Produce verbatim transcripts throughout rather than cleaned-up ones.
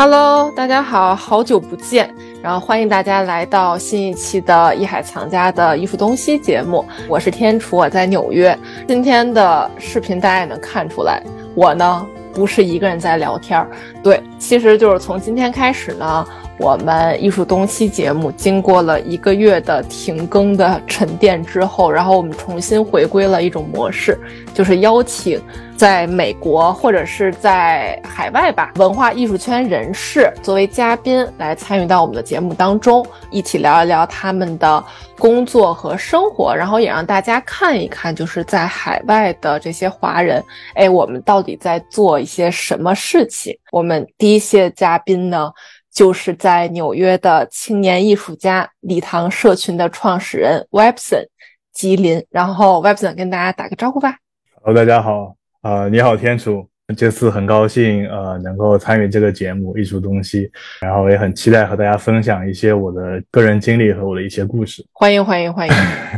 Hello， 大家好，好久不见，然后欢迎大家来到新一期的艺海藏家的艺术东西节目，我是天楚，我在纽约。今天的视频大家也能看出来，我呢不是一个人在聊天，对，其实就是从今天开始呢，我们艺术东西节目经过了一个月的停更的沉淀之后，然后我们重新回归了一种模式，就是邀请在美国或者是在海外吧文化艺术圈人士作为嘉宾来参与到我们的节目当中，一起聊一聊他们的工作和生活，然后也让大家看一看就是在海外的这些华人，哎，我们到底在做一些什么事情。我们第一些嘉宾呢，就是在纽约的青年艺术家礼堂社群的创始人 Webson 吉林，然后 Webson 跟大家打个招呼吧。Hello， 大家好，呃，你好天楚，这次很高兴呃能够参与这个节目《艺术东西》，然后也很期待和大家分享一些我的个人经历和我的一些故事。欢迎欢迎欢迎！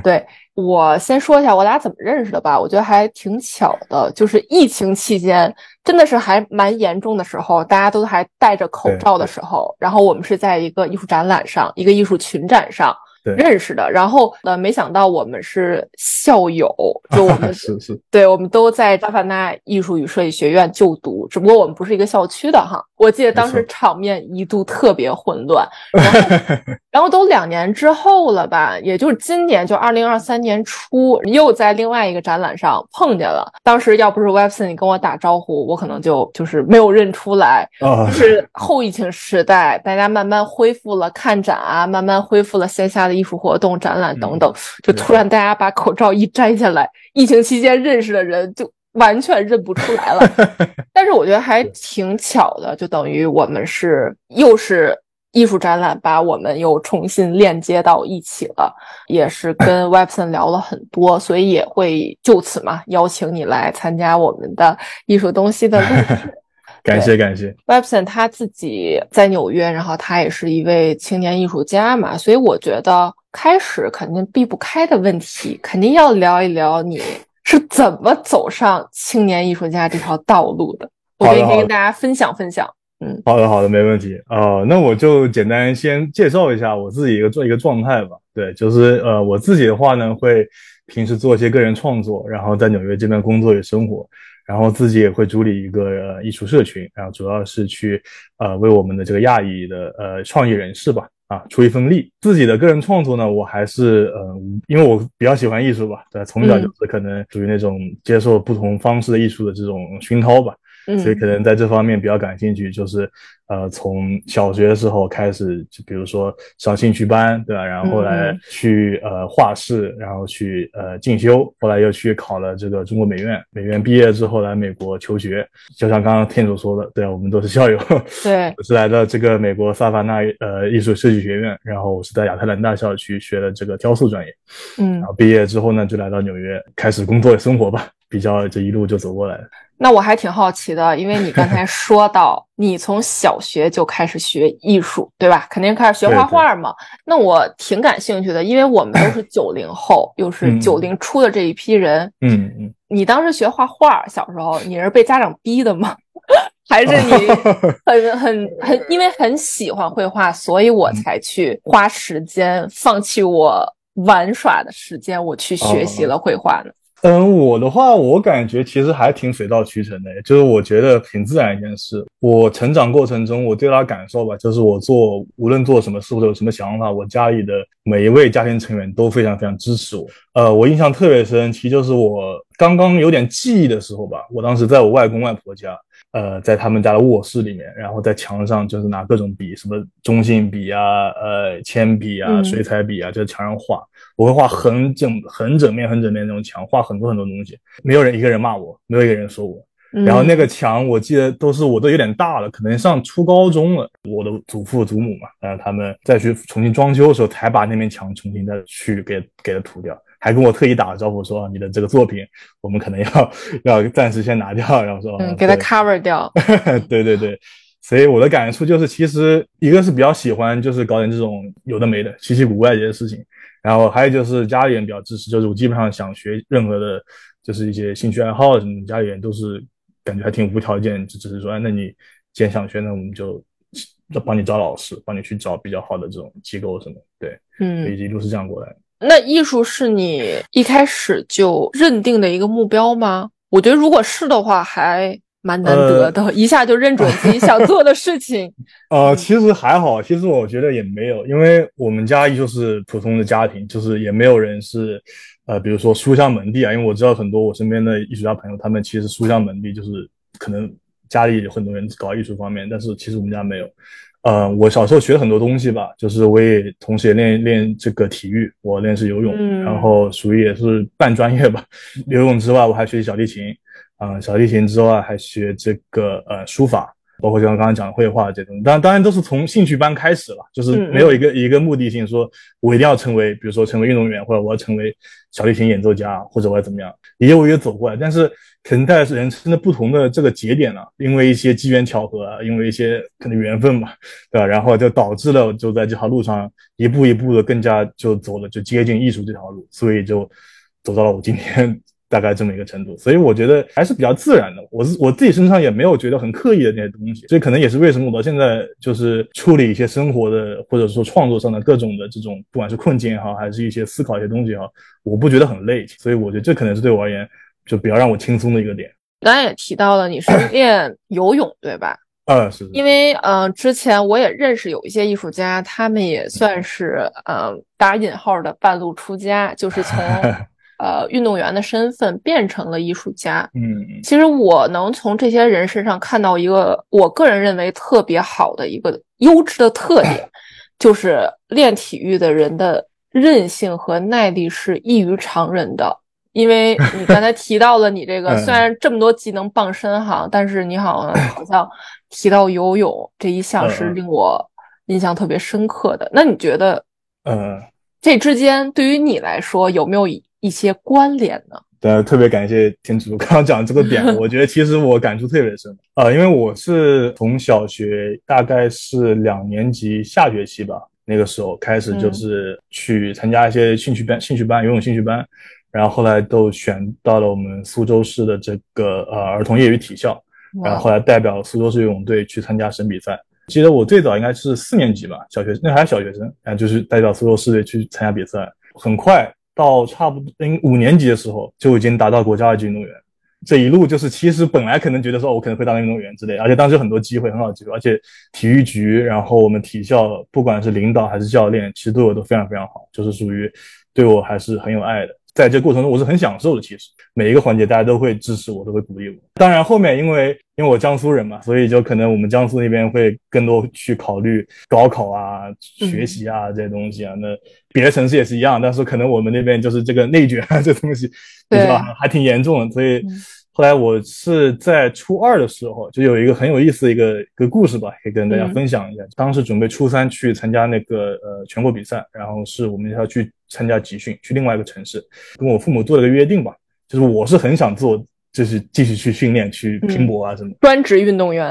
对，我先说一下我俩怎么认识的吧，我觉得还挺巧的，就是疫情期间。真的是还蛮严重的时候，大家都还戴着口罩的时候，然后我们是在一个艺术展览上，一个艺术群展上认识的，然后呃，没想到我们是校友，就我们是是对，我们都在巴塞罗那艺术与设计学院就读，只不过我们不是一个校区的哈。我记得当时场面一度特别混乱，然后然后都两年之后了吧，也就是今年就二零二三年初又在另外一个展览上碰见了。当时要不是 Webson 你跟我打招呼，我可能就就是没有认出来。就是后疫情时代，大家慢慢恢复了看展啊，慢慢恢复了线下艺术活动展览等等，就突然大家把口罩一摘下来，疫情期间认识的人就完全认不出来了。但是我觉得还挺巧的，就等于我们是又是艺术展览把我们又重新链接到一起了，也是跟 Webson 聊了很多，所以也会就此嘛邀请你来参加我们的艺术东西的录制。感谢感谢。Webson 他自己在纽约，然后他也是一位青年艺术家嘛，所以我觉得开始肯定避不开的问题，肯定要聊一聊你是怎么走上青年艺术家这条道路的。我可以跟大家分享分享。嗯，好的好的，没问题。呃，那我就简单先介绍一下我自己一个做一个状态吧。对，就是呃我自己的话呢，会平时做一些个人创作，然后在纽约这边工作与生活。然后自己也会主理一个、呃、艺术社群，然后主要是去呃为我们的这个亚裔的呃创意人士吧啊出一份力。自己的个人创作呢，我还是呃因为我比较喜欢艺术吧，对，从小就是可能属于那种接受不同方式的艺术的这种熏陶吧，嗯，所以可能在这方面比较感兴趣，就是呃从小学的时候开始，就比如说上兴趣班，对吧，然后后来去呃画室，然后去呃进修，后来又去考了这个中国美院，美院毕业之后来美国求学，就像刚刚天主说的，对，我们都是校友，对，我是来到这个美国萨凡纳呃艺术设计学院，然后我是在亚特兰大校区学了这个雕塑专业，嗯，然后毕业之后呢就来到纽约开始工作生活吧，比较这一路就走过来了。那我还挺好奇的，因为你刚才说到你从小学就开始学艺术，对吧？肯定开始学画画嘛。那我挺感兴趣的，因为我们都是九零后，又是九零初的这一批人。嗯嗯。你当时学画画，小时候你是被家长逼的吗？还是你很很很因为很喜欢绘画，所以我才去花时间，放弃我玩耍的时间，我去学习了绘画呢？嗯，我的话我感觉其实还挺水到渠成的，就是我觉得挺自然一件事。我成长过程中我对他感受吧，就是我做无论做什么事或者有什么想法，我家里的每一位家庭成员都非常非常支持我。呃，我印象特别深，其实就是我刚刚有点记忆的时候吧，我当时在我外公外婆家，呃，在他们家的卧室里面，然后在墙上就是拿各种笔，什么中性笔啊，呃，铅笔啊，水彩笔啊，就在墙上画。我会画很整很整面很整面那种墙，画很多很多东西，没有人一个人骂我，没有一个人说我。然后那个墙我记得都是我都有点大了，可能上初高中了，我的祖父祖母嘛，然后他们再去重新装修的时候才把那面墙重新再去给给它涂掉，还跟我特意打个招呼说，啊，你的这个作品我们可能要要暂时先拿掉，然后说嗯，给它 cover 掉。对对对，所以我的感触就是其实一个是比较喜欢就是搞点这种有的没的稀奇古怪这些事情，然后还有就是家里人比较支持，就是我基本上想学任何的就是一些兴趣爱好什么，家里人都是感觉还挺无条件，只是说，哎，那你既然想学，那我们就帮你找老师，帮你去找比较好的这种机构什么，对，嗯，所以一路是这样过来。那艺术是你一开始就认定的一个目标吗？我觉得如果是的话还蛮难得的、呃、一下就认准自己想做的事情。呃，其实还好，其实我觉得也没有，因为我们家就是普通的家庭，就是也没有人是呃，比如说书香门第啊，因为我知道很多我身边的艺术家朋友，他们其实书香门第，就是可能家里有很多人搞艺术方面，但是其实我们家没有。呃，我小时候学很多东西吧，就是我也同时也练练这个体育，我练是游泳、嗯、然后属于也是半专业吧，游泳之外我还学小提琴，呃、小提琴之外还学这个呃书法，包括像刚刚讲的绘画这种，当然当然都是从兴趣班开始了，就是没有一个一个目的性说我一定要成为，比如说成为运动员，或者我要成为小提琴演奏家，或者我要怎么样，也有一个走过来，但是可能在人生的不同的这个节点啊，因为一些机缘巧合啊，因为一些可能缘分嘛，对吧？然后就导致了就在这条路上一步一步的更加就走了，就接近艺术这条路，所以就走到了我今天大概这么一个程度，所以我觉得还是比较自然的，我我自己身上也没有觉得很刻意的那些东西，所以可能也是为什么我到现在就是处理一些生活的或者说创作上的各种的这种不管是困境也好，还是一些思考一些东西也好，我不觉得很累，所以我觉得这可能是对我而言就比较让我轻松的一个点。刚才也提到了你是练游泳对吧？嗯，是，因为嗯、呃，之前我也认识有一些艺术家，他们也算是嗯、呃、打引号的半路出家，就是从呃，运动员的身份变成了艺术家。嗯，其实我能从这些人身上看到一个我个人认为特别好的一个优质的特点，就是练体育的人的韧性和耐力是异于常人的。因为你刚才提到了你这个虽然这么多技能傍身哈，但是你好像好像提到游泳这一项是令我印象特别深刻的。那你觉得嗯，这之间对于你来说有没有一些关联呢？对，特别感谢天主刚刚讲这个点，我觉得其实我感触特别深呃，因为我是从小学大概是两年级下学期吧，那个时候开始就是去参加一些兴趣班、嗯、兴趣班游泳兴趣班，然后后来都选到了我们苏州市的这个呃儿童业余体校，然后后来代表苏州市游泳队去参加省比赛。记得我最早应该是四年级吧，小学那还是小学生、呃、就是代表苏州市队去参加比赛，很快到差不多五年级的时候就已经达到国家二级运动员。这一路就是其实本来可能觉得说我可能会当运动员之类，而且当时很多机会，很好的机会，而且体育局然后我们体校不管是领导还是教练其实对我都非常非常好，就是属于对我还是很有爱的，在这过程中我是很享受的，其实每一个环节大家都会支持我，都会鼓励我。当然后面因为因为我江苏人嘛，所以就可能我们江苏那边会更多去考虑高考啊学习啊、嗯、这些东西啊，那别的城市也是一样，但是可能我们那边就是这个内卷啊这东西你知道还挺严重的，所以后来我是在初二的时候就有一个很有意思的一个一个故事吧，可以跟大家分享一下、嗯、当时准备初三去参加那个呃全国比赛，然后是我们要去参加集训，去另外一个城市，跟我父母做了个约定吧，就是我是很想做就是继续去训练去拼搏啊什么、嗯、专职运动员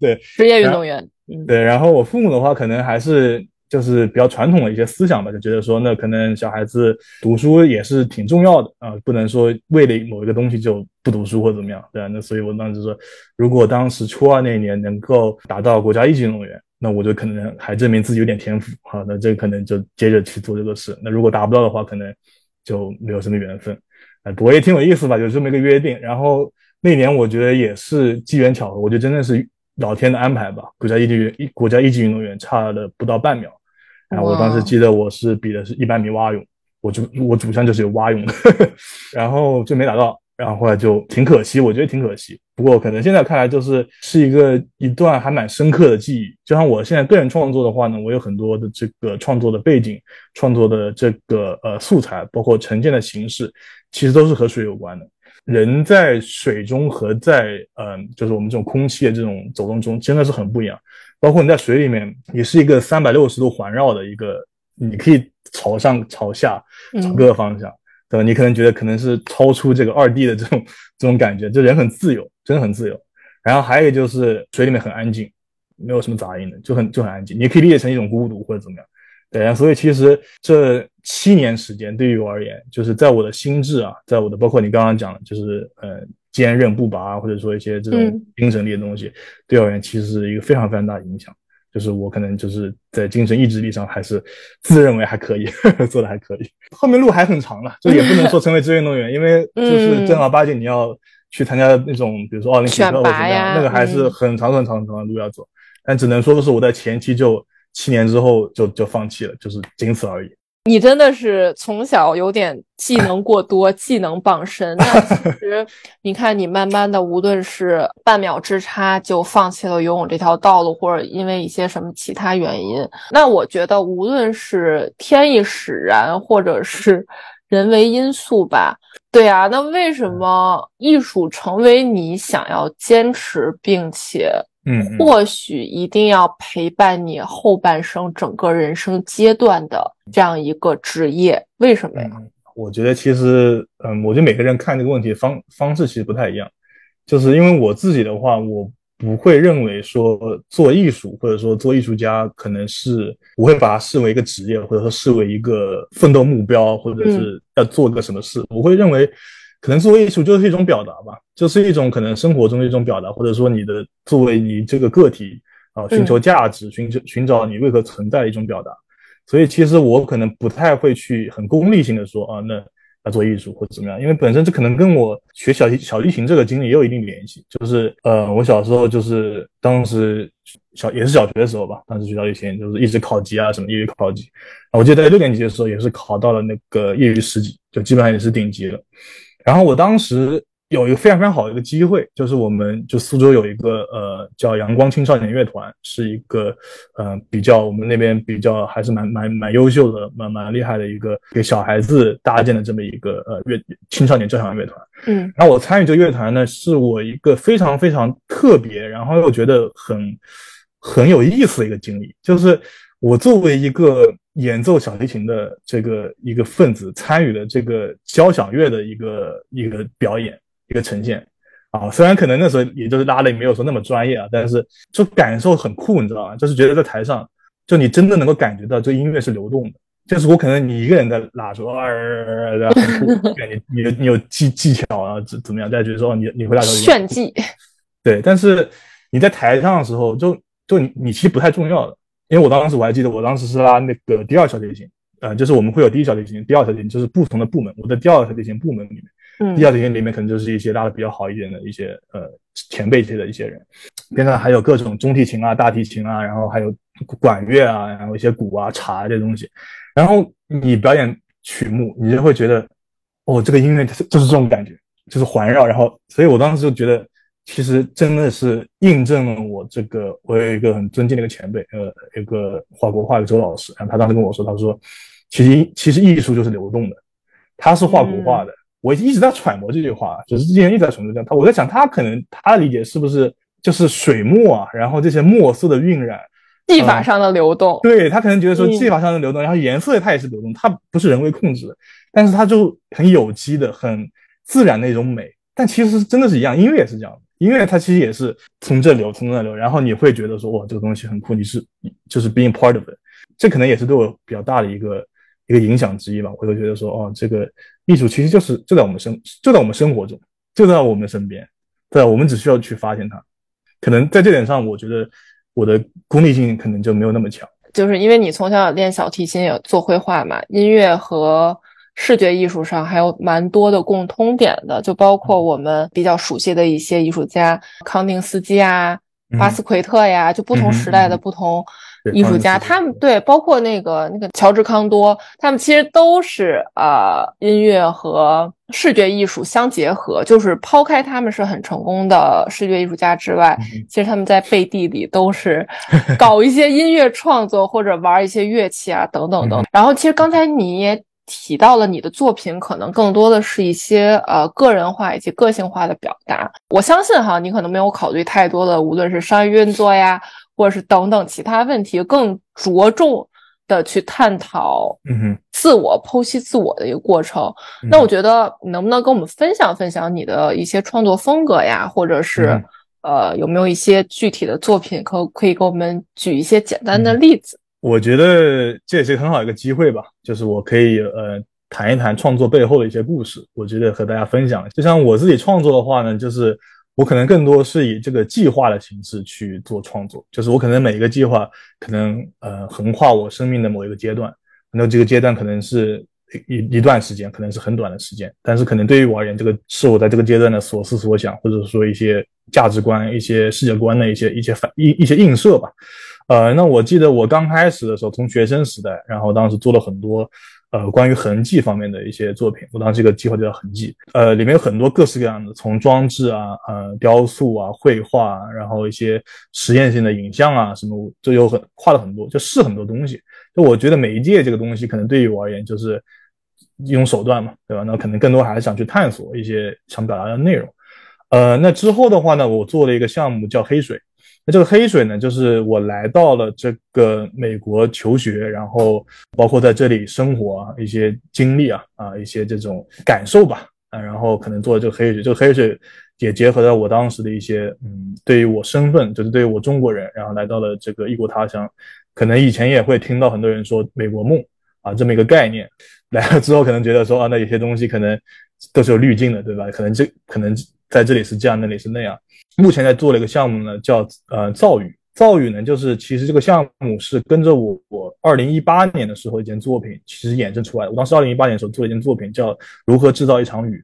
对，职业运动员、嗯、对。然后我父母的话可能还是就是比较传统的一些思想吧，就觉得说那可能小孩子读书也是挺重要的啊、呃，不能说为了某一个东西就不读书或怎么样，对、啊、那所以我当时说如果当时初二那一年能够达到国家一级运动员，那我就可能还证明自己有点天赋啊，那这可能就接着去做这个事，那如果达不到的话可能就没有什么缘分、呃、不过也挺有意思吧，有这么一个约定。然后那年我觉得也是机缘巧合，我觉得真的是老天的安排吧，国家一级国家一级运动员差了不到半秒。然后我当时记得我是比的是一百米蛙泳，我主我主项就是有蛙泳呵呵，然后就没打到，然后后来就挺可惜，我觉得挺可惜。不过可能现在看来就是是一个一段还蛮深刻的记忆。就像我现在个人创作的话呢，我有很多的这个创作的背景、创作的这个呃素材，包括呈现的形式，其实都是和水有关的。人在水中和在嗯、呃，就是我们这种空气的这种走动中，真的是很不一样。包括你在水里面也是一个三百六十度环绕的一个，你可以朝上朝下朝各个方向、嗯、对吧？你可能觉得可能是超出这个 二 D 的这种这种感觉，这人很自由，真的很自由。然后还有就是水里面很安静，没有什么杂音的，就很就很安静，你可以理解成一种孤独或者怎么样，对。所以其实这七年时间对于我而言，就是在我的心智啊，在我的包括你刚刚讲的就是呃坚韧不拔，或者说一些这种精神力的东西，嗯、对我而言其实是一个非常非常大的影响。就是我可能就是在精神意志力上还是自认为还可以，呵呵，做的还可以。后面路还很长了，就也不能说成为职业运动员，因为就是正儿八经你要去参加那种比如说奥林匹克或者怎么样，那个还是很长很长很长的路要走。嗯、但只能说的是我在前期就七年之后就就放弃了，就是仅此而已。你真的是从小有点技能过多，技能傍身。那其实你看，你慢慢的，无论是半秒之差就放弃了游泳这条道路，或者因为一些什么其他原因。那我觉得，无论是天意使然，或者是人为因素吧。对啊，那为什么艺术成为你想要坚持并且？嗯，或许一定要陪伴你后半生整个人生阶段的这样一个职业，为什么呀？嗯、我觉得其实，嗯，我觉得每个人看这个问题方方式其实不太一样。就是因为我自己的话，我不会认为说做艺术或者说做艺术家可能是，我会把它视为一个职业，或者说视为一个奋斗目标，或者是要做个什么事。嗯、我会认为。可能作为艺术就是一种表达吧，就是一种可能生活中的一种表达，或者说你的作为你这个个体啊，寻求价值，寻求寻找你为何存在的一种表达。所以其实我可能不太会去很功利性的说啊，那要做艺术或者怎么样，因为本身这可能跟我学小提小提琴这个经历也有一定联系。就是呃，我小时候就是当时小也是小学的时候吧，当时学小提琴就是一直考级啊什么业余考级，啊，我记得在六年级的时候也是考到了那个业余十级，就基本上也是顶级了。然后我当时有一个非常非常好的一个机会，就是我们就苏州有一个呃叫阳光青少年乐团，是一个呃比较我们那边比较还是蛮蛮蛮优秀的，蛮蛮厉害的一个给小孩子搭建的这么一个呃乐青少年交响乐团。嗯，然后我参与这个乐团呢，是我一个非常非常特别，然后又觉得很很有意思的一个经历，就是我作为一个演奏小提琴的这个一个分子，参与了这个交响乐的一个一个表演一个呈现啊，虽然可能那时候也就是拉的没有说那么专业啊，但是就感受很酷，你知道吗？就是觉得在台上，就你真的能够感觉到这音乐是流动的，就是我可能你一个人在拉说啊，然后你你你有技技巧啊，怎么样？大家觉得说你你会拉出炫技，对，但是你在台上的时候，就就你你其实不太重要的。因为我当时我还记得，我当时是拉那个第二小提琴，呃，就是我们会有第一小提琴、第二小提琴，就是不同的部门。我的第二小提琴部门里面，嗯，第二小提琴里面可能就是一些拉的比较好一点的一些呃前辈级的一些人，边上还有各种中提琴啊、大提琴啊，然后还有管乐啊，然后一些鼓啊、茶这些东西。然后你表演曲目，你就会觉得，哦，这个音乐就是这种感觉，就是环绕。然后，所以我当时就觉得。其实真的是印证了我这个，我有一个很尊敬的一个前辈，呃，一个画国画的周老师，然后他当时跟我说，他说，其实其实艺术就是流动的，他是画国画的，嗯、我一直在揣摩这句话，就是之前一直在揣摩这样，他我在想他可能他的理解是不是就是水墨啊，然后这些墨色的晕染，技法上的流动，嗯、对他可能觉得说技法上的流动，嗯、然后颜色它也是流动，它不是人为控制的，但是它就很有机的、很自然的一种美，但其实真的是一样，音乐也是这样的。音乐它其实也是从这流从那流，然后你会觉得说哇这个东西很酷，你是就是 being part of it， 这可能也是对我比较大的一个一个影响之一吧。我就觉得说哦，这个艺术其实就是就在我们生就在我们生活中，就在我们身边，对，我们只需要去发现它。可能在这点上，我觉得我的功利性可能就没有那么强。就是因为你从小练小提琴也做绘画嘛，音乐和视觉艺术上还有蛮多的共通点的，就包括我们比较熟悉的一些艺术家，康定斯基啊、巴斯奎特呀，嗯、就不同时代的不同艺术家，嗯嗯嗯、他们对，包括那个那个乔治康多，他们其实都是呃音乐和视觉艺术相结合，就是抛开他们是很成功的视觉艺术家之外，嗯、其实他们在背地里都是搞一些音乐创作或者玩一些乐器啊等等等。嗯、然后其实刚才你也提到了你的作品可能更多的是一些呃个人化以及个性化的表达。我相信哈，你可能没有考虑太多的，无论是商业运作呀，或者是等等其他问题，更着重的去探讨自我剖析自我的一个过程。嗯、那我觉得你能不能跟我们分享分享你的一些创作风格呀，或者是、嗯、呃有没有一些具体的作品可可以给我们举一些简单的例子？嗯我觉得这也是很好一个机会吧，就是我可以呃谈一谈创作背后的一些故事，我觉得和大家分享。就像我自己创作的话呢，就是我可能更多是以这个计划的形式去做创作，就是我可能每一个计划可能呃横跨我生命的某一个阶段，那这个阶段可能是一一段时间，可能是很短的时间，但是可能对于我而言，这个是我在这个阶段的所思所想，或者说一些价值观、一些世界观的一些一些反一一些映射吧。呃，那我记得我刚开始的时候，从学生时代，然后当时做了很多呃关于痕迹方面的一些作品，我当时这个计划叫痕迹，呃，里面有很多各式各样的，从装置啊、呃雕塑啊、绘画啊，然后一些实验性的影像啊什么，就有很跨了很多，就试很多东西。就我觉得媒介这个东西，可能对于我而言就是一种手段嘛，对吧？那可能更多还是想去探索一些想表达的内容。呃，那之后的话呢，我做了一个项目叫黑水。那这个黑水呢，就是我来到了这个美国求学，然后包括在这里生活啊，一些经历啊，啊一些这种感受吧，啊，然后可能做这个黑水。这个黑水也结合到我当时的一些，嗯，对于我身份，就是对于我中国人，然后来到了这个异国他乡，可能以前也会听到很多人说美国梦啊这么一个概念，来了之后可能觉得说啊，那有些东西可能都是有滤镜的，对吧？可能这可能。在这里是这样，那里是那样。目前在做了一个项目呢，叫呃造语。造语呢，就是其实这个项目是跟着我我二零一八年的时候一件作品其实衍生出来的。我当时二零一八年的时候做了一件作品叫如何制造一场雨。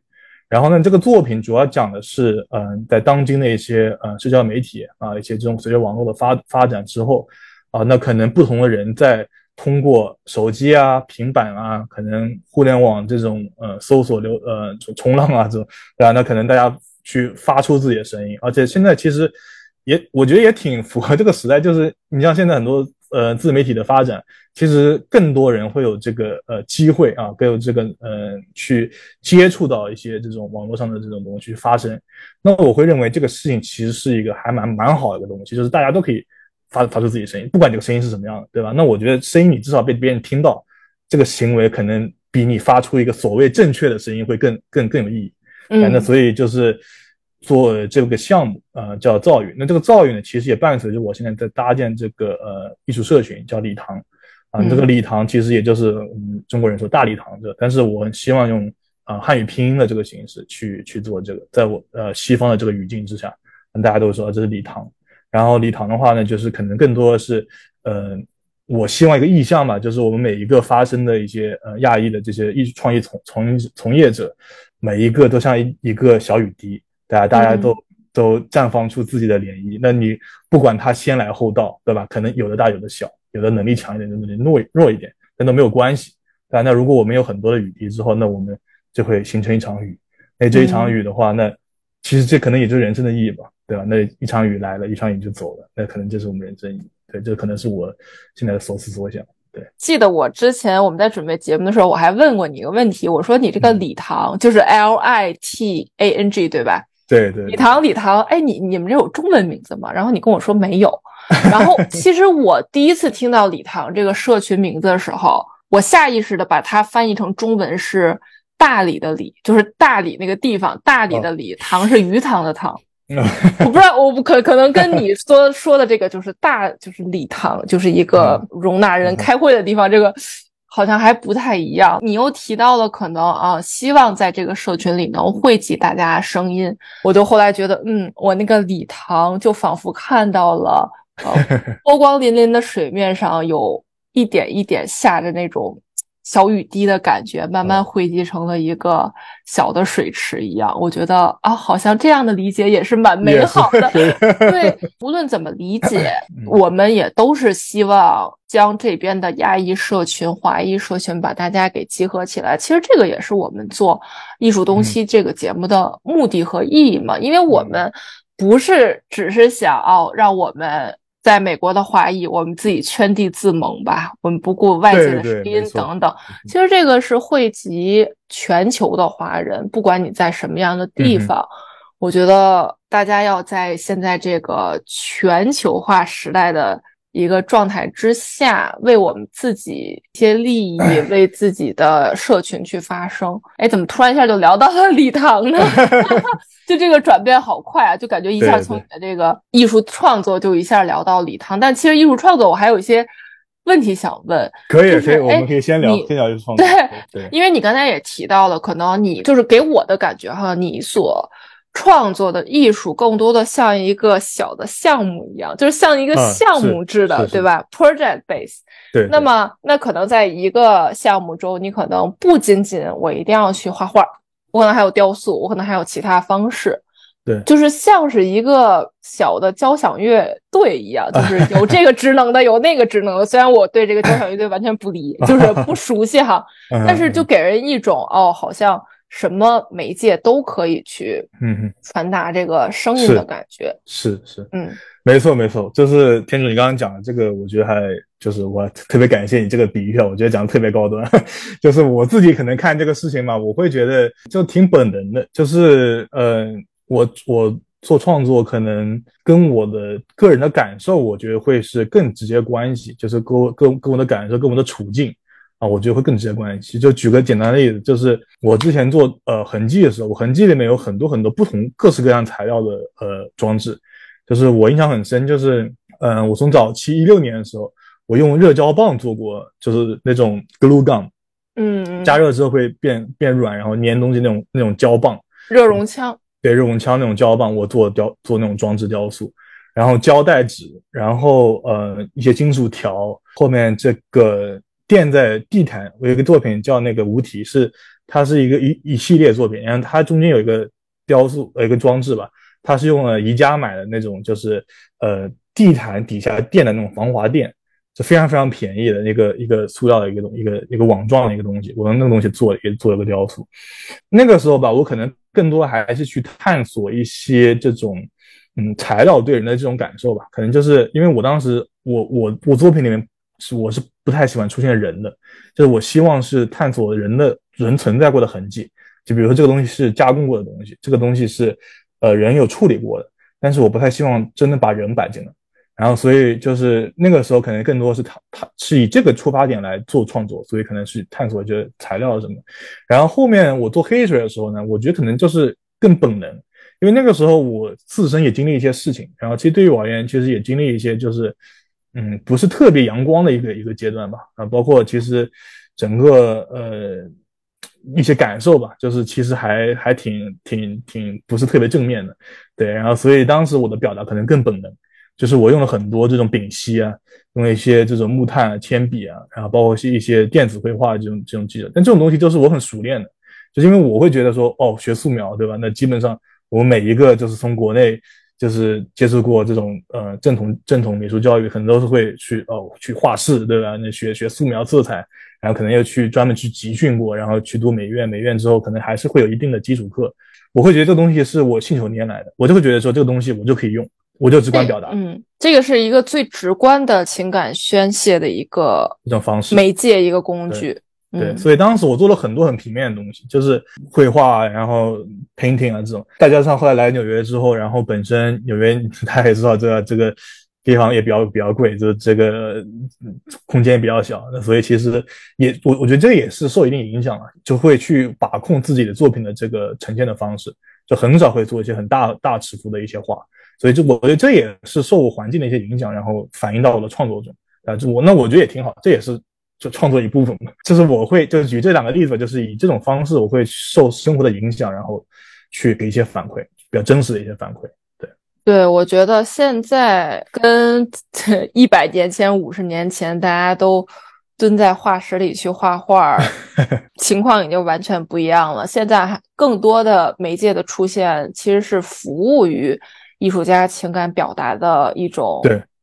然后呢，这个作品主要讲的是嗯、呃、在当今的一些呃社交媒体啊，一些这种随着网络的发发展之后啊、呃、那可能不同的人在通过手机啊、平板啊，可能互联网这种呃搜索流呃冲浪啊这种，对吧、啊、那可能大家去发出自己的声音，而且现在其实也我觉得也挺符合这个时代，就是你像现在很多呃自媒体的发展，其实更多人会有这个呃机会啊，更有这个呃去接触到一些这种网络上的这种东西去发声。那我会认为这个事情其实是一个还蛮蛮好的一个东西，就是大家都可以发发出自己的声音，不管这个声音是什么样的，对吧？那我觉得声音你至少被别人听到，这个行为可能比你发出一个所谓正确的声音会更更更有意义。嗯，那所以就是做这个项目，呃，叫造语。那这个造语呢，其实也伴随着我现在在搭建这个呃艺术社群，叫礼堂啊、呃。这个礼堂其实也就是我们中国人说大礼堂的，但是我很希望用啊、呃、汉语拼音的这个形式去去做这个，在我呃西方的这个语境之下，大家都说、啊、这是礼堂。然后礼堂的话呢，就是可能更多的是呃。我希望一个意向吧，就是我们每一个发生的一些呃亚裔的这些艺术创意从从从业者，每一个都像一一个小雨滴，大家大家都、嗯、都绽放出自己的涟漪。那你不管他先来后到，对吧？可能有的大，有的小，有的能力强一点，有的弱弱一点，但都没有关系。但那如果我们有很多的雨滴之后，那我们就会形成一场雨。那这一场雨的话，嗯、那其实这可能也就是人生的意义吧，对吧？那一场雨来了，一场雨就走了，那可能这是我们人生意义。对，这可能是我现在的所思所想。对，记得我之前我们在准备节目的时候，我还问过你一个问题，我说你这个礼堂、嗯、就是 L I T A N G 对吧？对 对, 对，礼堂礼堂，哎，你你们这有中文名字吗？然后你跟我说没有。然后其实我第一次听到礼堂这个社群名字的时候，我下意识的把它翻译成中文是大理的理，就是大理那个地方，大理的理、哦、堂是鱼塘的塘。我不知道，我可可能跟你说说的这个就是大就是礼堂，就是一个容纳人开会的地方，这个好像还不太一样。你又提到了可能啊，希望在这个社群里能汇集大家声音，我就后来觉得，嗯，我那个礼堂就仿佛看到了呃，波光粼粼的水面上有一点一点下着那种小雨滴的感觉，慢慢汇集成了一个小的水池一样。我觉得啊，好像这样的理解也是蛮美好的。对，无论怎么理解，我们也都是希望将这边的亚裔社群、华裔社群把大家给集合起来。其实这个也是我们做艺术东西这个节目的目的和意义嘛，嗯、因为我们不是只是想要让我们在美国的华裔，我们自己圈地自萌吧，我们不顾外界的声音等等。其实这个是汇集全球的华人，不管你在什么样的地方、嗯、我觉得大家要在现在这个全球化时代的一个状态之下，为我们自己一些利益，为自己的社群去发声。哎，怎么突然一下就聊到了礼堂呢？就这个转变好快啊，就感觉一下从你的这个艺术创作就一下聊到礼堂。对对，但其实艺术创作我还有一些问题想问。可以、就是、可以，我们可以先聊先聊艺术创作。 对, 对，因为你刚才也提到了，可能你就是给我的感觉哈，你所创作的艺术更多的像一个小的项目一样，就是像一个项目制的、啊、对吧 project base。 对，那么那可能在一个项目中，你可能不仅仅我一定要去画画，我可能还有雕塑，我可能还有其他方式。对，就是像是一个小的交响乐队一样，就是有这个职能的有那个职能的，虽然我对这个交响乐队完全不理就是不熟悉哈，但是就给人一种哦，好像什么媒介都可以去传达这个声音的感觉。嗯、是 是, 是嗯，没错没错，就是天主你刚刚讲的这个，我觉得还就是我特别感谢你这个比喻啊，我觉得讲的特别高端。就是我自己可能看这个事情嘛，我会觉得就挺本能的，就是呃我我做创作可能跟我的个人的感受，我觉得会是更直接关系，就是跟我跟跟我的感受跟我的处境。啊，我觉得会更直接关系。就举个简单的例子，就是我之前做呃痕迹的时候，我痕迹里面有很多很多不同各式各样材料的呃装置。就是我印象很深，就是嗯、呃，我从早期一六年的时候，我用热胶棒做过，就是那种 glue gun， 嗯，加热之后会变变软，然后粘东西那种那种胶棒。热熔枪。嗯、对，热熔枪那种胶棒，我做雕做那种装置雕塑。然后胶带纸，然后呃一些金属条，后面这个。垫在地毯，我有一个作品叫那个无题，是它是一个一一系列作品，然后它中间有一个雕塑呃一个装置吧，它是用了宜家买的那种就是呃地毯底下垫的那种防滑垫，是非常非常便宜的那个一个塑料的一个一个一个网状的一个东西，我用那个东西做也做了个雕塑。那个时候吧，我可能更多还是去探索一些这种嗯材料对人的这种感受吧，可能就是因为我当时我我我作品里面是我是不太喜欢出现人的，就是我希望是探索人的人存在过的痕迹，就比如说这个东西是加工过的东西，这个东西是呃人有处理过的，但是我不太希望真的把人摆进来，然后所以就是那个时候可能更多是他他是以这个出发点来做创作，所以可能是探索就是材料什么。然后后面我做黑水的时候呢，我觉得可能就是更本能，因为那个时候我自身也经历一些事情，然后其实对于我而言其实也经历一些就是嗯，不是特别阳光的一个一个阶段吧，啊，包括其实整个呃一些感受吧，就是其实还还挺挺挺不是特别正面的，对，然后所以当时我的表达可能更本能，就是我用了很多这种丙烯啊，用了一些这种木炭啊、铅笔啊，然后包括一些电子绘画这种这种技术，但这种东西都是我很熟练的，就是因为我会觉得说，哦，学素描对吧？那基本上我每一个就是从国内。就是接触过这种呃正统正统美术教育，可能都是会去哦去画室对吧？那学学素描色彩，然后可能又去专门去集训过，然后去读美院，美院之后可能还是会有一定的基础课。我会觉得这个东西是我信手拈来的，我就会觉得说这个东西我就可以用，我就直观表达。嗯，这个是一个最直观的情感宣泄的一个一种方式，媒介一个工具。对，所以当时我做了很多很平面的东西，就是绘画，然后 painting 啊这种。再加上后来来纽约之后，然后本身纽约大家也知道这个这个地方也比较比较贵，就是这个空间比较小，所以其实也我我觉得这也是受一定影响了，就会去把控自己的作品的这个呈现的方式，就很少会做一些很大大尺幅的一些画，所以就我觉得这也是受我环境的一些影响，然后反映到我的创作中。啊，就我那我觉得也挺好，这也是。就创作一部分嘛，就是我会就举这两个例子，就是以这种方式我会受生活的影响，然后去给一些反馈，比较真实的一些反馈。对对，我觉得现在跟一百年前五十年前大家都蹲在画室里去画画情况已经完全不一样了，现在更多的媒介的出现其实是服务于艺术家情感表达的一种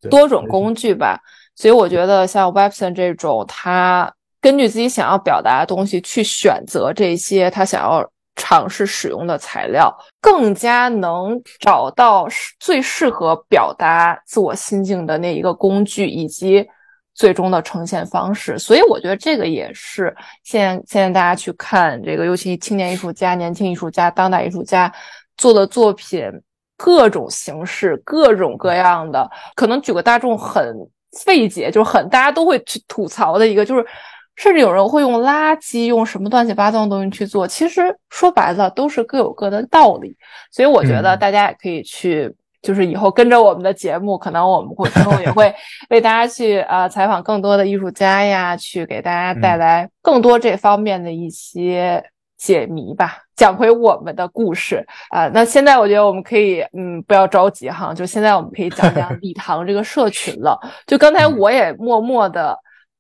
多种工具吧。所以我觉得像 Webson 这种，他根据自己想要表达的东西去选择这些他想要尝试使用的材料，更加能找到最适合表达自我心境的那一个工具以及最终的呈现方式。所以我觉得这个也是现在现在大家去看这个，尤其青年艺术家、年轻艺术家、当代艺术家做的作品，各种形式、各种各样的。可能举个大众很费解，就是很大家都会去吐槽的一个，就是甚至有人会用垃圾用什么乱七八糟的东西去做，其实说白了都是各有各的道理。所以我觉得大家也可以去、嗯、就是以后跟着我们的节目，可能我们会之后也会为大家去呃采访更多的艺术家呀，去给大家带来更多这方面的一些解谜吧。讲回我们的故事啊、呃，那现在我觉得我们可以嗯，不要着急哈，就现在我们可以讲讲礼堂这个社群了。就刚才我也默默的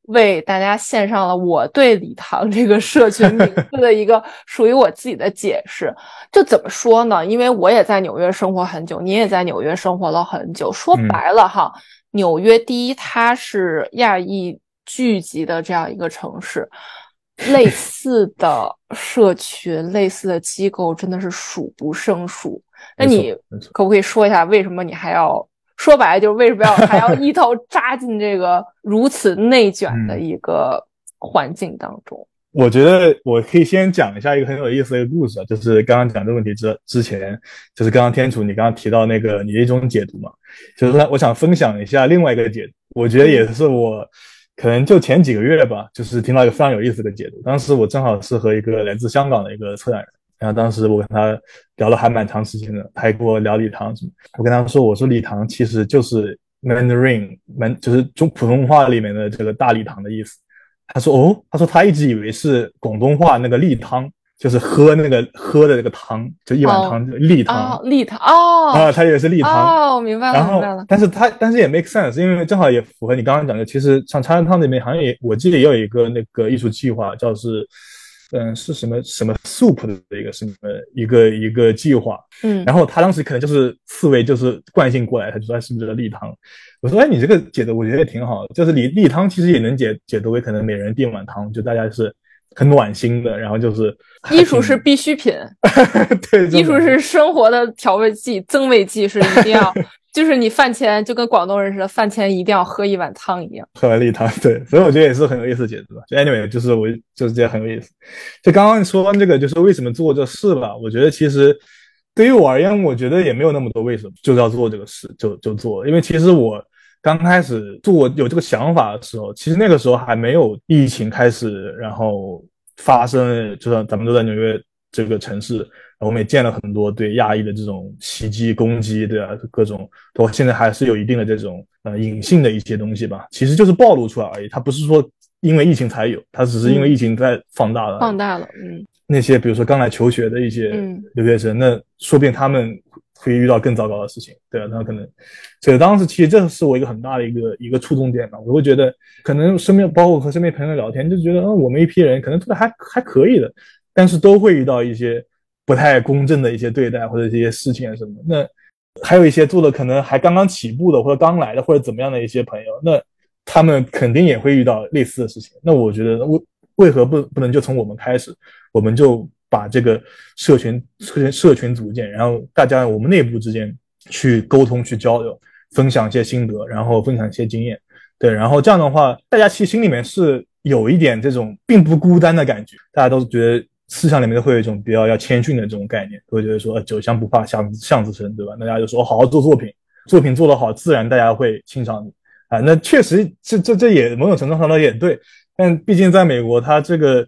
为大家献上了我对礼堂这个社群名字的一个属于我自己的解释。就怎么说呢，因为我也在纽约生活很久，你也在纽约生活了很久，说白了哈、嗯、纽约第一它是亚裔聚集的这样一个城市，类似的社群类似的机构真的是数不胜数。那你可不可以说一下为什么你还要说白了就是为什么要还要一头扎进这个如此内卷的一个环境当中？嗯、我觉得我可以先讲一下一个很有意思的一个故事，就是刚刚讲这个问题之之前，就是刚刚天楚你刚刚提到那个你的一种解读嘛，就是我想分享一下另外一个解读，我觉得也是我可能就前几个月吧，就是听到一个非常有意思的解读。当时我正好是和一个来自香港的一个策展人，然后当时我跟他聊了还蛮长时间的，他还跟我聊礼堂什么。我跟他说，我说礼堂其实就是 Mandarin， 就是中普通话里面的这个大礼堂的意思。他说哦，他说他一直以为是广东话那个例汤，就是喝那个喝的那个汤，就一碗汤，例汤，例汤哦，啊，他以为是例汤哦，明白了，然后明白了。但是他但是也 make sense， 因为正好也符合你刚刚讲的，其实像茶汤里面好像也我记得也有一个那个艺术计划，叫是。嗯，是什么什么 soup 的一个什么一个一个计划，嗯，然后他当时可能就是思维就是惯性过来，他就说是不是例汤？我说哎，你这个解读我觉得也挺好，就是例例汤其实也能解解读为可能每人订碗汤，就大家是很暖心的，然后就是艺术是必需品，对，艺术是生活的调味剂、增味剂，是一定要。就是你饭前就跟广东人似的，饭前一定要喝一碗汤一样，喝完例汤，对，所以我觉得也是很有意思的解读吧。就 anyway， 就是我就是这样很有意思。就刚刚说完这个，就是为什么做这事吧？我觉得其实对于我而言，我觉得也没有那么多为什么，就是要做这个事，就就做。因为其实我刚开始做有这个想法的时候，其实那个时候还没有疫情开始，然后发生，就是咱们都在纽约这个城市。我们也见了很多对亚裔的这种袭击攻击，对啊，各种都现在还是有一定的这种呃隐性的一些东西吧，其实就是暴露出来而已，它不是说因为疫情才有，它只是因为疫情在放大了、嗯、放大了。嗯，那些比如说刚来求学的一些留学生、嗯、那说不定他们会遇到更糟糕的事情，对啊，那可能所以当时其实这是我一个很大的一个一个触动点吧。我会觉得可能身边包括和身边朋友聊天就觉得、嗯、我们一批人可能做的还还可以的，但是都会遇到一些不太公正的一些对待或者这些事情什么，那还有一些做的可能还刚刚起步的或者刚来的或者怎么样的一些朋友，那他们肯定也会遇到类似的事情。那我觉得我为何不不能就从我们开始，我们就把这个社群社群社群组建，然后大家我们内部之间去沟通去交流，分享一些心得，然后分享一些经验，对，然后这样的话大家其实心里面是有一点这种并不孤单的感觉，大家都是觉得思想里面会有一种比较要谦逊的这种概念，会觉得说、呃、酒香不怕巷子巷子深，对吧？大家就说、哦、好好做作品，作品做得好，自然大家会欣赏你啊。那确实，这这这也某种程度上也对，但毕竟在美国，它这个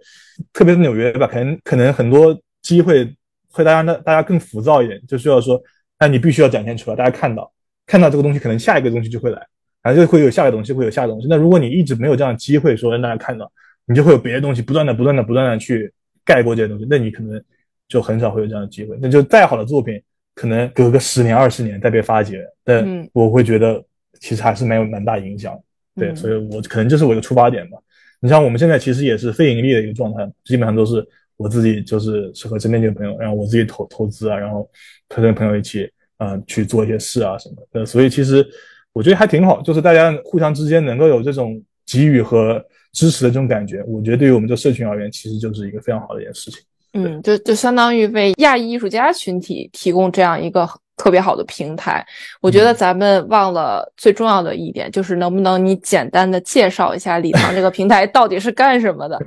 特别是纽约吧，可能可能很多机会会大家大家更浮躁一点，就需要说，那你必须要展现出来，大家看到看到这个东西，可能下一个东西就会来，然后就会有下一个东西，会有下一个东西。那如果你一直没有这样的机会说让大家看到，你就会有别的东西不断的不断的不断的去。盖过这些东西，那你可能就很少会有这样的机会。那就再好的作品，可能隔个十年二十年再被发掘，但我会觉得其实还是蛮有蛮大影响。对，所以我可能就是我的出发点吧。你像我们现在其实也是非盈利的一个状态，基本上都是我自己就是和身边这个朋友，然后我自己投投资啊，然后跟朋友一起啊、呃、去做一些事啊什么的。所以其实我觉得还挺好，就是大家互相之间能够有这种给予和。支持的这种感觉，我觉得对于我们这社群而言，其实就是一个非常好的一件事情。嗯，就就相当于为亚裔艺术家群体提供这样一个特别好的平台。我觉得咱们忘了最重要的一点，嗯、就是能不能你简单的介绍一下礼堂这个平台到底是干什么的？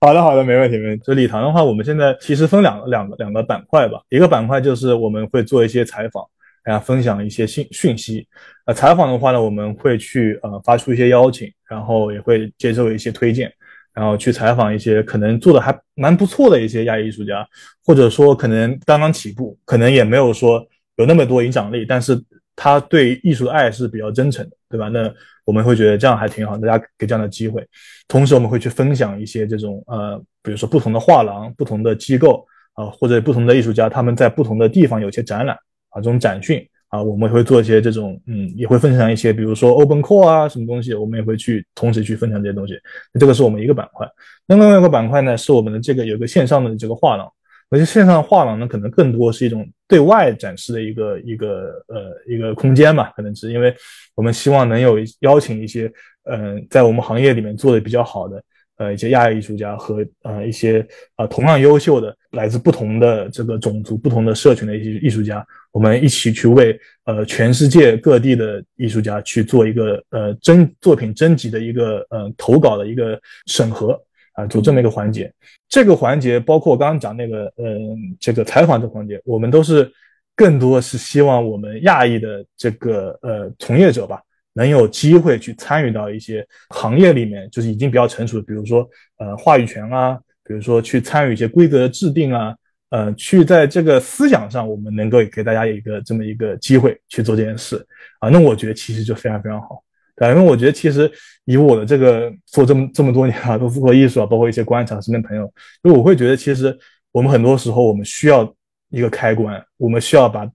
好的，好的，没问题，没问题。就礼堂的话，我们现在其实分两个两个两个板块吧。一个板块就是我们会做一些采访，然后分享一些信讯息。呃，采访的话呢，我们会去呃发出一些邀请。然后也会接受一些推荐，然后去采访一些可能做的还蛮不错的一些亚裔艺术家，或者说可能刚刚起步，可能也没有说有那么多影响力，但是他对艺术的爱是比较真诚的。对吧？那我们会觉得这样还挺好，大家给这样的机会。同时我们会去分享一些这种呃，比如说不同的画廊、不同的机构啊、呃，或者不同的艺术家，他们在不同的地方有些展览啊，这种展讯啊，我们会做一些这种嗯，也会分享一些，比如说 open call 啊什么东西，我们也会去同时去分享这些东西。这个是我们一个板块。那另外一个板块呢，是我们的这个有一个线上的这个画廊。而且线上画廊呢，可能更多是一种对外展示的一个一个呃一个空间吧，可能是因为我们希望能有邀请一些嗯、呃，在我们行业里面做的比较好的呃一些亚裔艺术家和呃一些啊、呃、同样优秀的来自不同的这个种族、不同的社群的一些艺术家，我们一起去为呃全世界各地的艺术家去做一个呃征作品征集的一个呃投稿的一个审核。啊，做这么一个环节，这个环节包括我刚刚讲那个，嗯，这个采访这个环节，我们都是更多是希望我们亚裔的这个呃从业者吧，能有机会去参与到一些行业里面，就是已经比较成熟的，比如说呃话语权啊，比如说去参与一些规则的制定啊，呃，去在这个思想上，我们能够给大家一个这么一个机会去做这件事啊，那我觉得其实就非常非常好。对，因为我觉得其实以我的这个做这么这么多年啊，都做艺术啊，包括一些观察身边朋友，因为我会觉得其实我们很多时候我们需要一个开关，我们需要把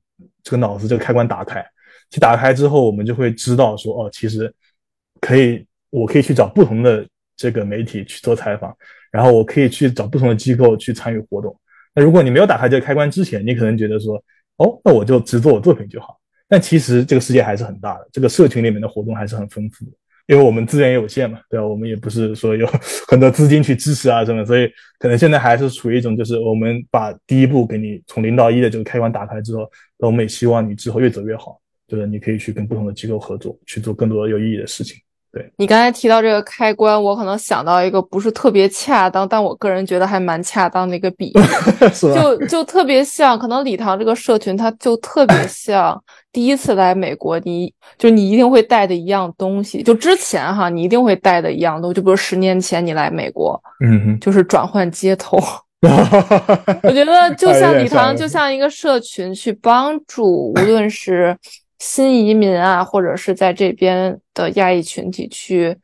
这个脑子这个开关打开，其打开之后我们就会知道说哦，其实可以我可以去找不同的这个媒体去做采访，然后我可以去找不同的机构去参与活动。那如果你没有打开这个开关之前，你可能觉得说哦，那我就只做我作品就好。但其实这个世界还是很大的，这个社群里面的活动还是很丰富的，因为我们资源也有限嘛，对吧、啊？我们也不是说有很多资金去支持啊什么，所以可能现在还是处于一种就是我们把第一步给你从零到一的这个开关打开之后，那我们也希望你之后越走越好，就是你可以去跟不同的机构合作，去做更多有意义的事情。对，你刚才提到这个开关，我可能想到一个不是特别恰当，但我个人觉得还蛮恰当的一个比喻就就特别像，可能礼堂这个社群它就特别像第一次来美国你就你一定会带的一样东西，就之前哈你一定会带的一样东西，就比如十年前你来美国，嗯哼，就是转换街头我觉得就像礼堂就像一个社群去帮助无论是新移民啊，或者是在这边的亚裔群体去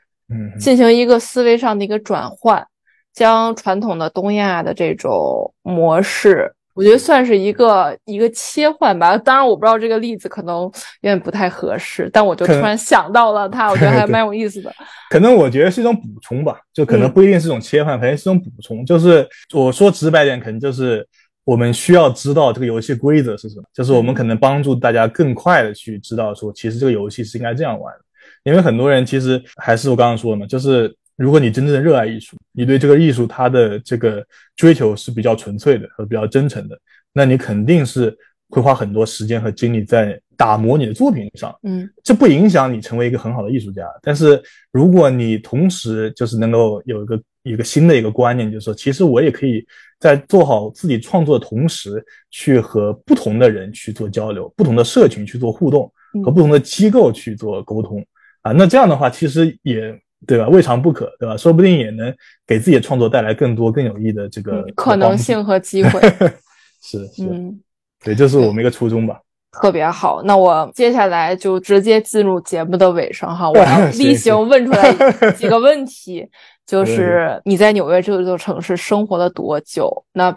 进行一个思维上的一个转换，将传统的东亚的这种模式，我觉得算是一个一个切换吧。当然我不知道这个例子可能有点不太合适，但我就突然想到了它，我觉得还蛮有意思的。可能我觉得是一种补充吧，就可能不一定是一种切换，可能是一种补充，就是我说直白点，可能就是我们需要知道这个游戏规则是什么，就是我们可能帮助大家更快的去知道说其实这个游戏是应该这样玩的。因为很多人其实还是我刚刚说的嘛，就是如果你真正的热爱艺术，你对这个艺术它的这个追求是比较纯粹的和比较真诚的，那你肯定是会花很多时间和精力在打磨你的作品上，嗯，这不影响你成为一个很好的艺术家。但是如果你同时就是能够有一个一个新的一个观念，就是说其实我也可以在做好自己创作的同时去和不同的人去做交流，不同的社群去做互动，和不同的机构去做沟通啊，那这样的话其实也对吧，未尝不可，对吧？说不定也能给自己的创作带来更多更有益的这个、嗯、可能性和机会是是、嗯、对，就是我们一个初衷吧。特别好，那我接下来就直接进入节目的尾声哈，我要例行问出来几个问题就是你在纽约这座城市生活了多久，那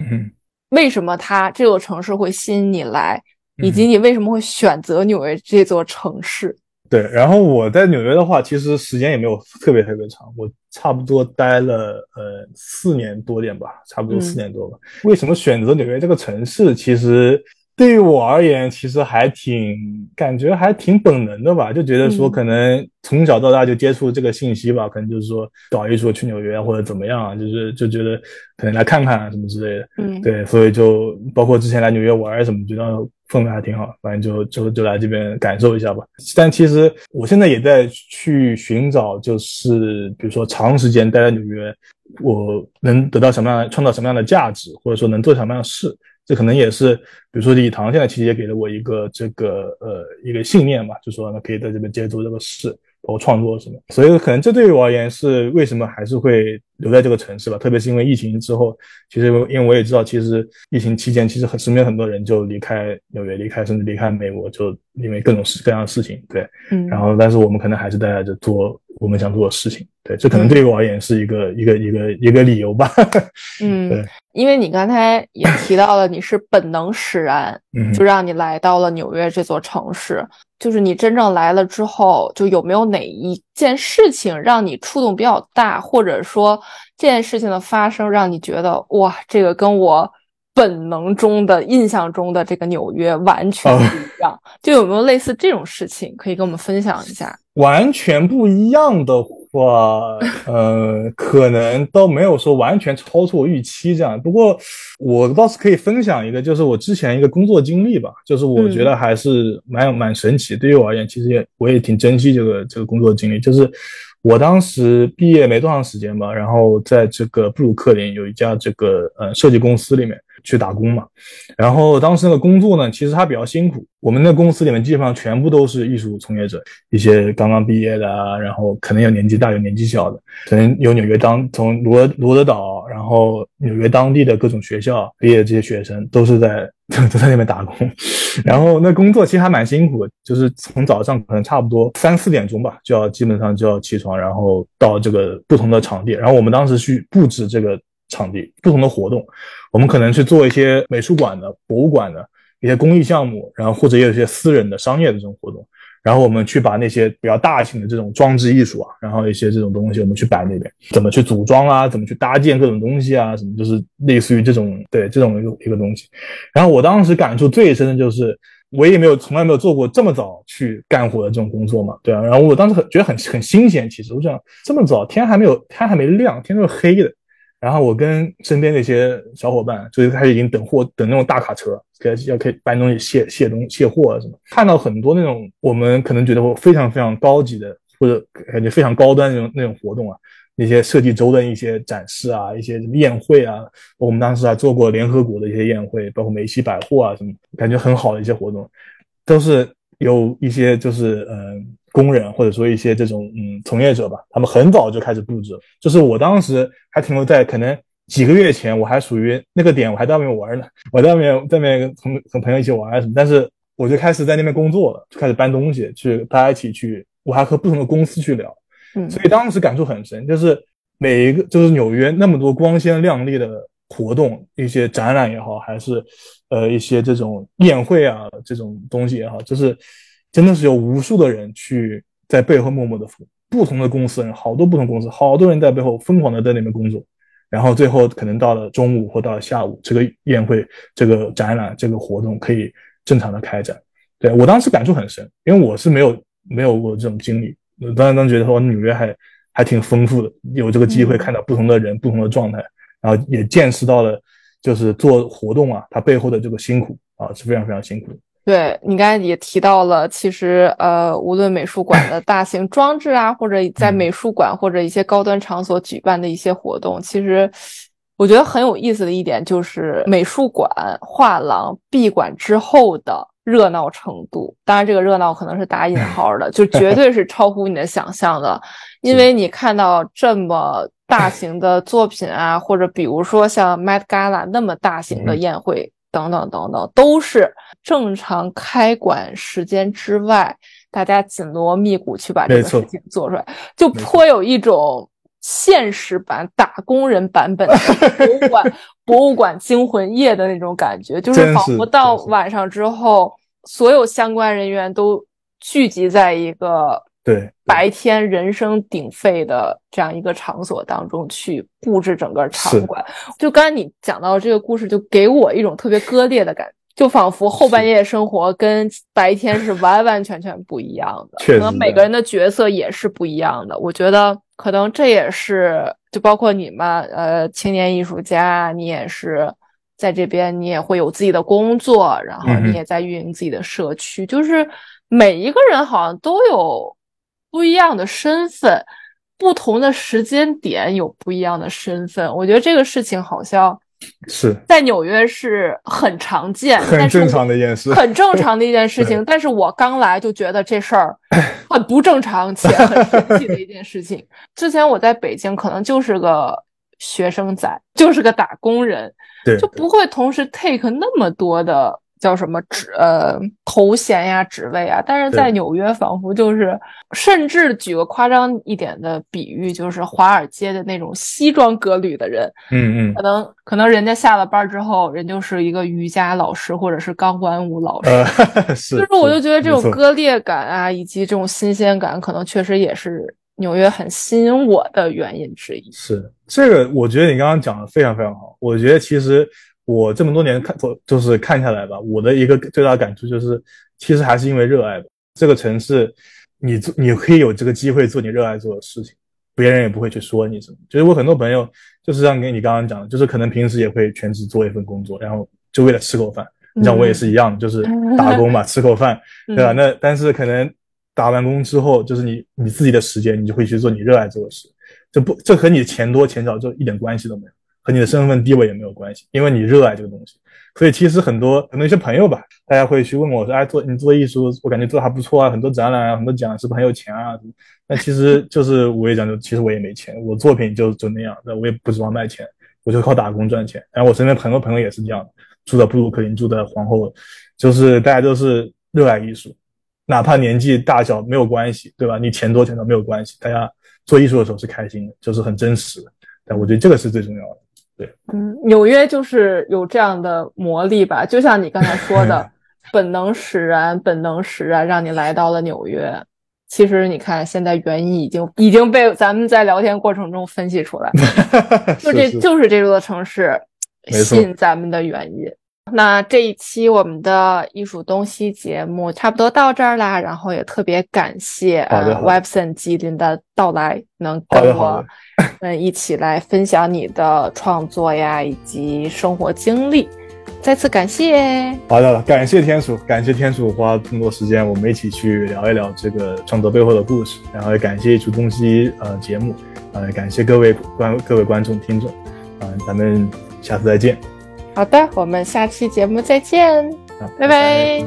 为什么它这座城市会吸引你来，以及你为什么会选择纽约这座城市？对，然后我在纽约的话其实时间也没有特别特别长，我差不多待了呃四年多点吧，差不多四年多吧、嗯、为什么选择纽约这个城市，其实对于我而言，其实还挺感觉还挺本能的吧，就觉得说可能从小到大就接触这个信息吧，可能就是说搞艺术去纽约或者怎么样，就是就觉得可能来看看啊什么之类的，嗯，对，所以就包括之前来纽约玩什么，觉得氛围还挺好，反正就就就来这边感受一下吧。但其实我现在也在去寻找，就是比如说长时间待在纽约，我能得到什么样的创造什么样的价值，或者说能做什么样的事。这可能也是，比如说礼堂现在其实也给了我一个这个呃一个信念嘛，就说呢可以在这边接触这个事，我创作什么，所以可能这对于我而言是为什么还是会留在这个城市吧。特别是因为疫情之后，其实因为我也知道，其实疫情期间其实很身边很多人就离开纽约，离开甚至离开美国，就因为各种各样的事情，对，嗯，然后但是我们可能还是在这做我们想做的事情，对，这可能对于我而言是一个、嗯、一个一个一个理由吧。嗯，对，因为你刚才也提到了，你是本能使然，就让你来到了纽约这座城市。嗯，就是你真正来了之后，就有没有哪一件事情让你触动比较大，或者说这件事情的发生让你觉得哇，这个跟我本能中的印象中的这个纽约完全不一样，呃、就有没有类似这种事情可以跟我们分享一下？完全不一样的话，呃，可能都没有说完全超出我预期这样。不过我倒是可以分享一个，就是我之前一个工作经历吧，就是我觉得还是蛮、嗯、蛮神奇。对于我而言，其实也我也挺珍惜这个这个工作经历，就是。我当时毕业没多长时间吧，然后在这个布鲁克林有一家这个呃设计公司里面去打工嘛，然后当时那个工作呢，其实它比较辛苦。我们那公司里面基本上全部都是艺术从业者，一些刚刚毕业的啊，然后可能有年纪大有年纪小的，可能有纽约当从罗罗德岛，然后纽约当地的各种学校毕业的这些学生都是在都在那边打工，然后那工作其实还蛮辛苦的，就是从早上可能差不多三四点钟吧，就要基本上就要起床，然后到这个不同的场地，然后我们当时去布置这个场地不同的活动，我们可能去做一些美术馆的、博物馆的一些公益项目，然后或者也有一些私人的、商业的这种活动，然后我们去把那些比较大型的这种装置艺术啊，然后一些这种东西我们去摆那边，怎么去组装啊，怎么去搭建各种东西啊，什么就是类似于这种对这种一个一个东西。然后我当时感触最深的就是，我也没有从来没有做过这么早去干活的这种工作嘛，对啊。然后我当时很觉得很很新鲜，其实我想这么早天还没有天还没亮，天都是黑的。然后我跟身边那些小伙伴就是开始已经等货，等那种大卡车，可以要可以搬东西卸卸东卸货啊什么，看到很多那种我们可能觉得非常非常高级的或者感觉非常高端的那种那种活动啊，那些设计周的一些展示啊，一些宴会啊，我们当时还做过联合国的一些宴会，包括梅西百货啊什么，感觉很好的一些活动，都是有一些就是嗯、呃、工人或者说一些这种嗯从业者吧，他们很早就开始布置。就是我当时还停留在可能几个月前，我还属于那个点，我还在外面玩呢，我在外面在外面跟跟朋友一起玩什么，但是我就开始在那边工作了，就开始搬东西，去大家一起去，我还和不同的公司去聊。嗯，所以当时感触很深，就是每一个就是纽约那么多光鲜亮丽的活动，一些展览也好，还是呃一些这种宴会啊这种东西也好，就是真的是有无数的人去在背后默默的付出，不同的公司人，好多不同公司，好多人在背后疯狂的在那边工作，然后最后可能到了中午或到了下午，这个宴会、这个展览、这个活动可以正常的开展。对，我当时感触很深，因为我是没有没有过这种经历，我当时当时觉得说纽约还还挺丰富的，有这个机会看到不同的人、嗯、不同的状态，然后也见识到了就是做活动啊它背后的这个辛苦啊，是非常非常辛苦的。对，你刚才也提到了，其实呃无论美术馆的大型装置啊或者在美术馆或者一些高端场所举办的一些活动，其实我觉得很有意思的一点就是美术馆、画廊闭馆之后的热闹程度，当然这个热闹可能是打引号的，就绝对是超乎你的想象的，因为你看到这么大型的作品啊，或者比如说像 Met Gala 那么大型的宴会等等等等，都是正常开馆时间之外，大家紧锣密鼓去把这个事情做出来，就颇有一种现实版、打工人版本博物馆博物馆惊魂夜的那种感觉，就是仿佛到晚上之后，所有相关人员都聚集在一个对白天人声鼎沸的这样一个场所当中去布置整个场馆。就刚才你讲到这个故事，就给我一种特别割裂的感觉，就仿佛后半夜生活跟白天是完完全全不一样的，可能每个人的角色也是不一样的。我觉得可能这也是就包括你嘛，呃，青年艺术家，你也是在这边，你也会有自己的工作，然后你也在运营自己的社区，嗯、就是每一个人好像都有不一样的身份，不同的时间点有不一样的身份。我觉得这个事情好像是在纽约是很常见、很正常的一件事，很正常的一件事情。但是我刚来就觉得这事儿。很不正常且很神奇的一件事情。之前我在北京可能就是个学生仔，就是个打工人，对，就不会同时 take 那么多的叫什么职呃头衔呀、职位啊。但是在纽约仿佛就是，甚至举个夸张一点的比喻，就是华尔街的那种西装革履的人，嗯嗯，可能可能人家下了班之后，人就是一个瑜伽老师或者是钢管舞老师，呃、是就是我就觉得这种割裂感啊，以及这种新鲜感，可能确实也是纽约很吸引我的原因之一。是这个，我觉得你刚刚讲的非常非常好。我觉得其实我这么多年看，就是看下来吧，我的一个最大的感触就是，其实还是因为热爱吧。这个城市，你你可以有这个机会做你热爱做的事情，别人也不会去说你什么。就是我很多朋友，就是像你刚刚讲的，就是可能平时也会全职做一份工作，然后就为了吃口饭。你像我也是一样，就是打工嘛，吃口饭，对吧？那但是可能打完工之后，就是你你自己的时间，你就会去做你热爱做的事。这不，这和你钱多钱少就一点关系都没有，和你的身份地位也没有关系，因为你热爱这个东西。所以其实很多很多一些朋友吧，大家会去问我说：“哎，做你做艺术，我感觉做的还不错啊，很多展览啊，很多奖是不是很有钱啊？”但其实就是我也讲，就其实我也没钱，我作品就就那样，我也不指望卖钱，我就靠打工赚钱。然后我身边很多朋友也是这样的，住在布鲁克林，住在皇后，就是大家都是热爱艺术。哪怕年纪大小没有关系，对吧？你钱多钱少没有关系，大家做艺术的时候是开心的，就是很真实的。但我觉得这个是最重要的。对，嗯，纽约就是有这样的魔力吧，就像你刚才说的，本能使然，本能使然，让你来到了纽约。其实你看，现在原因已经已经被咱们在聊天过程中分析出来，就这是是就是这座城市吸引咱们的原因。那这一期我们的艺术东西节目差不多到这儿啦，然后也特别感谢啊 Webson 吉林的到来，能跟我们一起来分享你的创作呀以及生活经历，再次感谢。好的，感谢天鼠，感谢天鼠花这么多时间我们一起去聊一聊这个创作背后的故事，然后也感谢艺术东西呃节目，呃感谢各位观各位观众听众，嗯、呃，咱们下次再见。好的，我们下期节目再见，拜拜。